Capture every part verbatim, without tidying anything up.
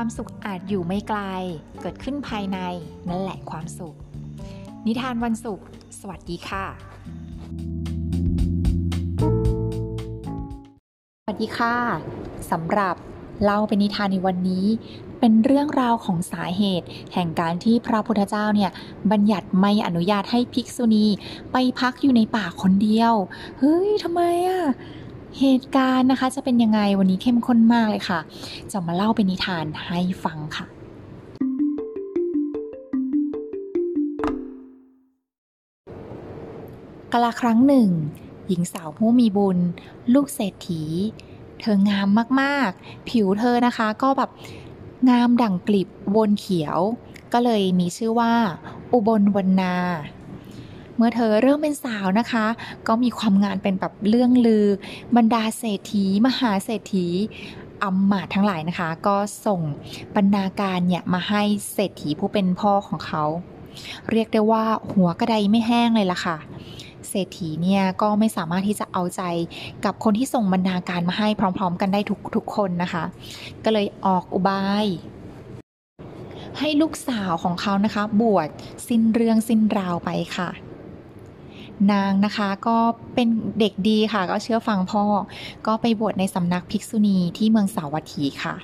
ความสุขอาจอยู่ไม่ไกลเกิดขึ้นภายในนั่นแหละความสุขนิทานวันศุกร์สวัสดีค่ะสวัสดีค่ะสำหรับเล่าเป็นนิทานในวันนี้เป็นเรื่องราวของสาเหตุแห่งการที่พระพุทธเจ้าเนี่ยบัญญัติไม่อนุญาตให้ภิกษุณีไปพักอยู่ในป่าคนเดียวเฮ้ยทำไมอ่ะเหตุการณ์นะคะจะเป็นยังไงวันนี้เข้มข้นมากเลยค่ะจะมาเล่าเป็นนิทานให้ฟังค่ะกาลครั้งหนึ่งหญิงสาวผู้มีบุญลูกเศรษฐีเธองามมากๆผิวเธอนะคะก็แบบงามดั่งกลีบโบนเขียวก็เลยมีชื่อว่าอุบลวรรณาเมื่อเธอเริ่มเป็นสาวนะคะก็มีความงามเป็นแบบเรื่องลือบรรดาเศรษฐีมหาเศรษฐีอำมาตย์ทั้งหลายนะคะก็ส่งบรรณาการเนี่ยมาให้เศรษฐีผู้เป็นพ่อของเขาเรียกได้ว่าหัวกระไดไม่แห้งเลยล่ะค่ะเศรษฐีเนี่ยก็ไม่สามารถที่จะเอาใจกับคนที่ส่งบรรณาการมาให้พร้อมๆกันได้ทุกทุกคนนะคะก็เลยออกอุบายให้ลูกสาวของเขานะคะบวชสิ้นเรื่องสิ้นราวไปค่ะนางนะคะก็เป็นเด็กดีค่ะก็เชื่อฟังพ่อก็ไปบวชในสำนักภิกษุณีที่เมืองสาวัตถีค่ะ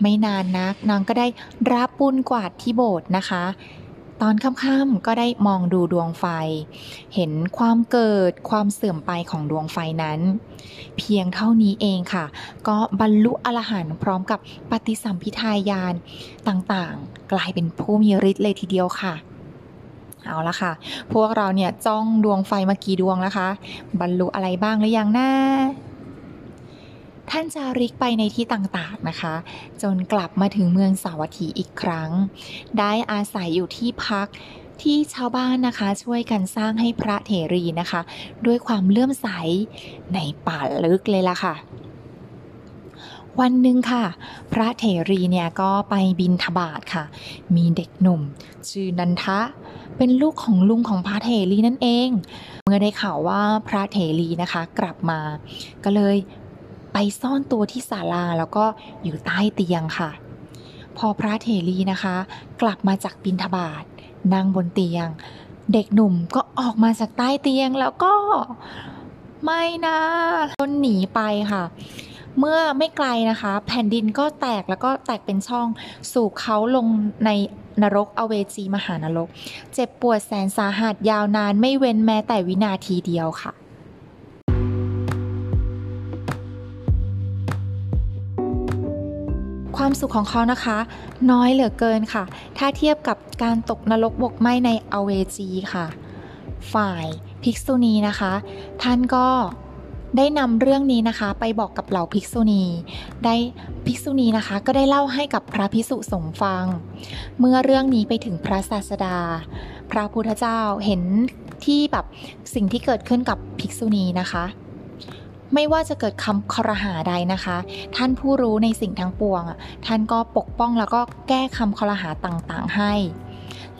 ไม่นานนักนางก็ได้รับบุญกวาดที่โบสถ์นะคะตอนค่ำๆก็ได้มองดูดวงไฟเห็นความเกิดความเสื่อมไปของดวงไฟนั้นเพียงเท่านี้เองค่ะก็บรรลุอรหันต์พร้อมกับปฏิสัมภิทาญาณต่างๆกลายเป็นผู้มีฤทธิ์เลยทีเดียวค่ะเอาละค่ะพวกเราเนี่ยจ้องดวงไฟมากี่ดวงแล้วคะบรรลุอะไรบ้างหรือยังนะท่านจาริกไปในที่ต่างๆนะคะจนกลับมาถึงเมืองสาวัตถีอีกครั้งได้อาศัยอยู่ที่พักที่ชาวบ้านนะคะช่วยกันสร้างให้พระเถรีนะคะด้วยความเลื่อมใสในป่าลึกเลยล่ะค่ะวันหนึ่งค่ะพระเถรีเนี่ยก็ไปบิณฑบาตค่ะมีเด็กหนุ่มชื่อนันทะเป็นลูกของลุงของพระเถรีนั่นเองเมื่อได้ข่าวว่าพระเถรีนะคะกลับมาก็เลยไปซ่อนตัวที่ศาลาแล้วก็อยู่ใต้เตียงค่ะพอพระเถรีนะคะกลับมาจากบิณฑบาตนั่งบนเตียงเด็กหนุ่มก็ออกมาจากใต้เตียงแล้วก็ไม่นะจนหนีไปค่ะเมื่อไม่ไกลนะคะแผ่นดินก็แตกแล้วก็แตกเป็นช่องสู่เขาลงในนรกอเวจีมหานรกเจ็บปวดแสนสาหัสยาวนานไม่เว้นแม้แต่วินาทีเดียวค่ะความสุขของเขานะคะน้อยเหลือเกินค่ะถ้าเทียบกับการตกนรกบกไหม้ในอเวจีค่ะฝ่ายภิกษุณีนะคะท่านก็ได้นำเรื่องนี้นะคะไปบอกกับเหล่าภิกษุณีได้ภิกษุณีนะคะก็ได้เล่าให้กับพระภิกษุสงฆ์ฟังเมื่อเรื่องนี้ไปถึงพระศาสดาพระพุทธเจ้าเห็นที่แบบสิ่งที่เกิดขึ้นกับภิกษุณีนะคะไม่ว่าจะเกิดคำครหาใดนะคะท่านผู้รู้ในสิ่งทั้งปวงท่านก็ปกป้องแล้วก็แก้คำครหาต่างๆให้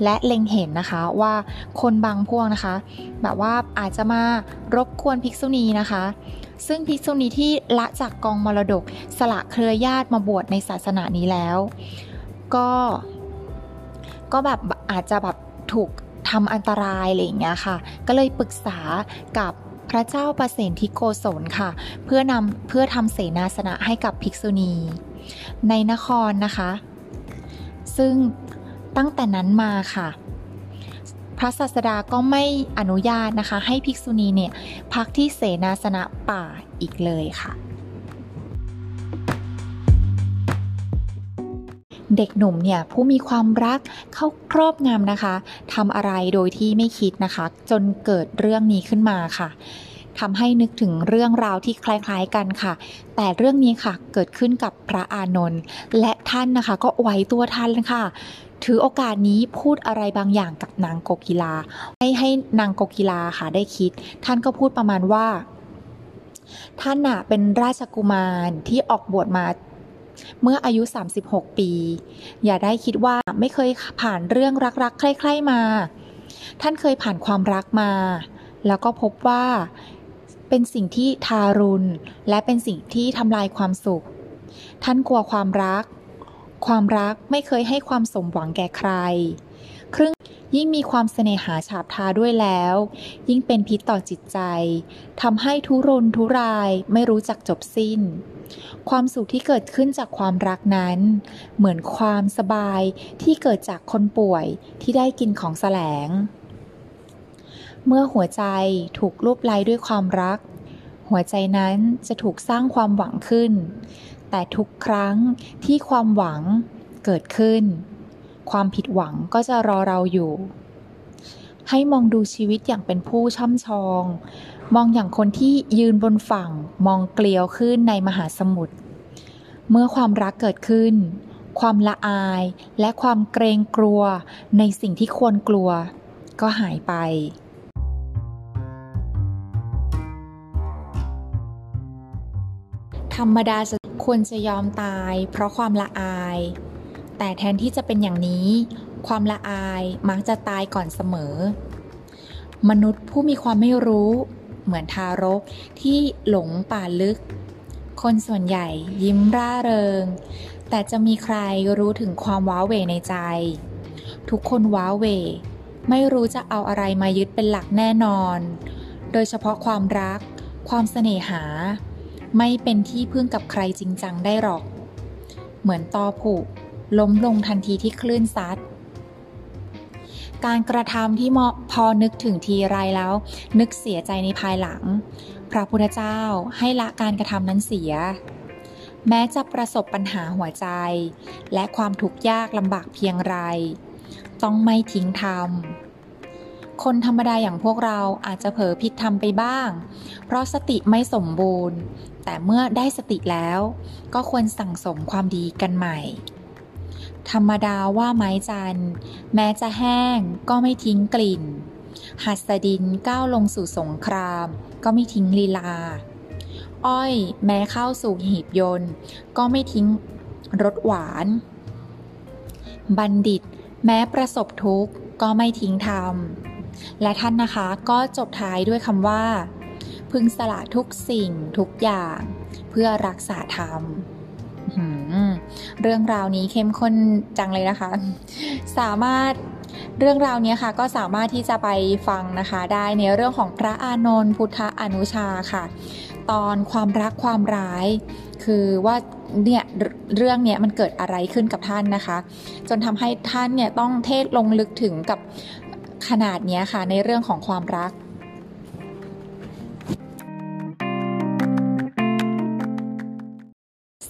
และเล็งเห็นนะคะว่าคนบางพวกนะคะแบบว่าอาจจะมารบกวนภิกษุณีนะคะซึ่งภิกษุณีที่ละจากกองมรดกสละเครือญาติมาบวชในศาสนานี้แล้วก็ก็แบบอาจจะแบบถูกทำอันตรายอะไรอย่างเงี้ยค่ะก็เลยปรึกษากับพระเจ้าประเสนทิโกศลค่ะเพื่อนำเพื่อทำเสนาสนะให้กับภิกษุณีในนครนะคะซึ่งตั้งแต่นั้นมาค่ะพระศาสดาก็ไม่อนุญาตนะคะให้ภิกษุณีเนี่ยพักที่เสนาสนะป่าอีกเลยค่ะเด็กหนุ่มเนี่ยผู้มีความรักเข้าครอบงำนะคะทำอะไรโดยที่ไม่คิดนะคะจนเกิดเรื่องนี้ขึ้นมาค่ะทำให้นึกถึงเรื่องราวที่คล้ายๆกันค่ะแต่เรื่องนี้ค่ะเกิดขึ้นกับพระอานนท์และท่านนะคะก็ไหวตัวทันค่ะถือโอกาสนี้พูดอะไรบางอย่างกับนางโกกีลาให้ให้นางโกกีลาค่ะได้คิดท่านก็พูดประมาณว่าท่านน่ะเป็นราชกุมารที่ออกบวชมาเมื่ออายุสามสิบหกปีอย่าได้คิดว่าไม่เคยผ่านเรื่องรักๆใคร่ๆมาท่านเคยผ่านความรักมาแล้วก็พบว่าเป็นสิ่งที่ทารุณและเป็นสิ่งที่ทำลายความสุขท่านกลัวความรัก ความรักไม่เคยให้ความสมหวังแก่ใครครึ่งยิ่งมีความเสน่หาฉาบทาด้วยแล้ว ยิ่งเป็นพิษต่อจิตใจทำให้ทุรนทุรายไม่รู้จักจบสิ้นความสุขที่เกิดขึ้นจากความรักนั้นเหมือนความสบายที่เกิดจากคนป่วยที่ได้กินของแสลงเมื่อหัวใจถูกลูบไล้ด้วยความรักหัวใจนั้นจะถูกสร้างความหวังขึ้นแต่ทุกครั้งที่ความหวังเกิดขึ้นความผิดหวังก็จะรอเราอยู่ให้มองดูชีวิตอย่างเป็นผู้ช่ำชองมองอย่างคนที่ยืนบนฝั่งมองเกลียวขึ้นในมหาสมุทรเมื่อความรักเกิดขึ้นความละอายและความเกรงกลัวในสิ่งที่ควรกลัวก็หายไปธรรมดาจะควรจะยอมตายเพราะความละอายแต่แทนที่จะเป็นอย่างนี้ความละอายมักจะตายก่อนเสมอมนุษย์ผู้มีความไม่รู้เหมือนทารกที่หลงป่าลึกคนส่วนใหญ่ยิ้มร่าเริงแต่จะมีใครรู้ถึงความว้าเหวในใจทุกคนว้าเหวไม่รู้จะเอาอะไรมายึดเป็นหลักแน่นอนโดยเฉพาะความรักความเสน่หาไม่เป็นที่พึ่งกับใครจริงจังได้หรอกเหมือนตอผุล้มลงทันทีที่คลื่นซัดการกระทำที่พอนึกถึงทีไรแล้วนึกเสียใจในภายหลังพระพุทธเจ้าให้ละการกระทำนั้นเสียแม้จะประสบปัญหาหัวใจและความทุกข์ยากลำบากเพียงไรต้องไม่ทิ้งธรรมคนธรรมดาอย่างพวกเราอาจจะเผลอผิดธรรมไปบ้างเพราะสติไม่สมบูรณ์แต่เมื่อได้สติแล้วก็ควรสั่งสมความดีกันใหม่ธรรมดาว่าไม้จันทร์แม้จะแห้งก็ไม่ทิ้งกลิ่นหัสดินก้าวลงสู่สงครามก็ไม่ทิ้งลีลาอ้อยแม้เข้าสู่หีบยนต์ก็ไม่ทิ้งรสหวานบัณฑิตแม้ประสบทุกข์ก็ไม่ทิ้งธรรมและท่านนะคะก็จบท้ายด้วยคำว่าพึงสละทุกสิ่งทุกอย่างเพื่อรักษาธรรมเรื่องราวนี้เข้มข้นจังเลยนะคะสามารถเรื่องราวนี้ค่ะก็สามารถที่จะไปฟังนะคะได้ในเรื่องของพระอานนท์พุทธอนุชาค่ะตอนความรักความร้ายคือว่าเนี่ยเรื่องเนี้ยมันเกิดอะไรขึ้นกับท่านนะคะจนทำให้ท่านเนี่ยต้องเทศลงลึกถึงกับขนาดนี้ค่ะในเรื่องของความรัก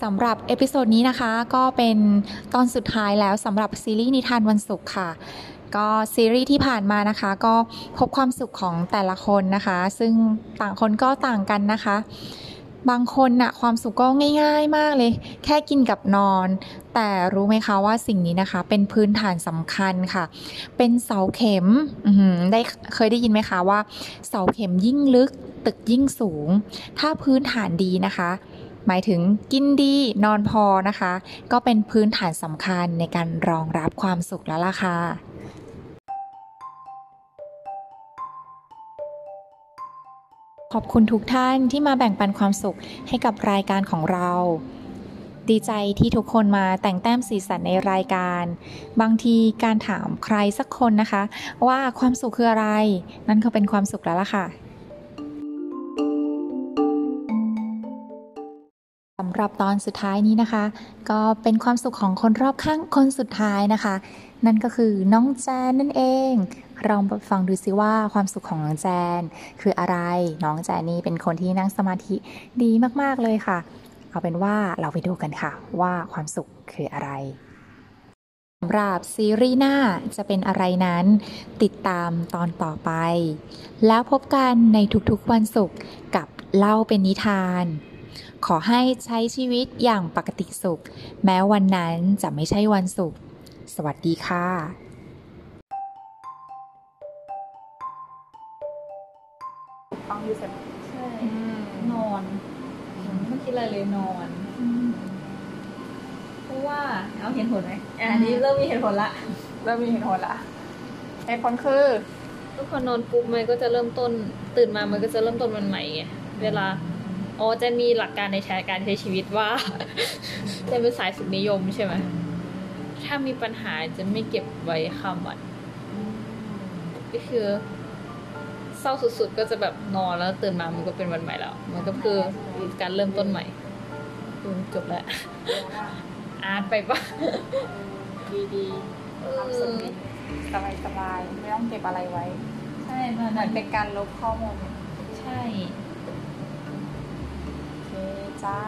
สำหรับเอพิโซดนี้นะคะก็เป็นตอนสุดท้ายแล้วสำหรับซีรีส์นิทานวันศุกร์ค่ะก็ซีรีส์ที่ผ่านมานะคะก็พบความสุขของแต่ละคนนะคะซึ่งต่างคนก็ต่างกันนะคะบางคนน่ะความสุขก็ง่ายๆมากเลยแค่กินกับนอนแต่รู้ไหมคะว่าสิ่งนี้นะคะเป็นพื้นฐานสำคัญค่ะเป็นเสาเข็มได้เคยได้ยินไหมคะว่าเสาเข็มยิ่งลึกตึกยิ่งสูงถ้าพื้นฐานดีนะคะหมายถึงกินดีนอนพอนะคะก็เป็นพื้นฐานสำคัญในการรองรับความสุขแล้วล่ะค่ะขอบคุณทุกท่านที่มาแบ่งปันความสุขให้กับรายการของเราดีใจที่ทุกคนมาแต่งแต้มสีสันในรายการบางทีการถามใครสักคนนะคะว่าความสุขคืออะไรนั่นก็เป็นความสุขแล้วล่ะค่ะสำหรับตอนสุดท้ายนี้นะคะก็เป็นความสุขของคนรอบข้างคนสุดท้ายนะคะนั่นก็คือน้องแจนนั่นเองลองฟังดูซิว่าความสุขของน้องแจนคืออะไรน้องแจนนี่เป็นคนที่นั่งสมาธิดีมากๆเลยค่ะเอาเป็นว่าเราไปดูกันค่ะว่าความสุขคืออะไรสำหรับซีรีส์หน้าจะเป็นอะไรนั้นติดตามตอนต่อไปแล้วพบกันในทุกๆวันศุกร์กับเล่าเป็นนิทานขอให้ใช้ชีวิตอย่างปกติสุขแม้วันนั้นจะไม่ใช่วันสุขสวัสดีค่ะฟังอยู่เสร็จใช่นอนไม่คิดอะไรเลยนอนเพราะว่าเอาเห็นผลไหมอันนี้เริ่มมีเห็นผลละเริ่มมีเห็นผลละเหตุผลคือทุกคนนอนปุ๊บมันก็จะเริ่มต้นตื่นมามันก็จะเริ่มต้นวันใหม่ไงเวลาอ๋อจะมีหลักการในการใช้ชีวิตว่าจะเป็นสายสุขนิยมใช่ไหม ถ้ามีปัญหาจะไม่เก็บไว้ข้ามวันก็คือเศร้าสุดๆก็จะแบบนอนแล้วตื่นมามันก็เป็นวันใหม่แล้วมันก็คือการเริ่มต้นใหม่จบแล้วอาร์ตไปปะดีๆความสุขสบายๆไม่ต้องเก็บอะไรไว้ใช่เหมือนเป็นการลบข้อมูลใช่โอเคจ้า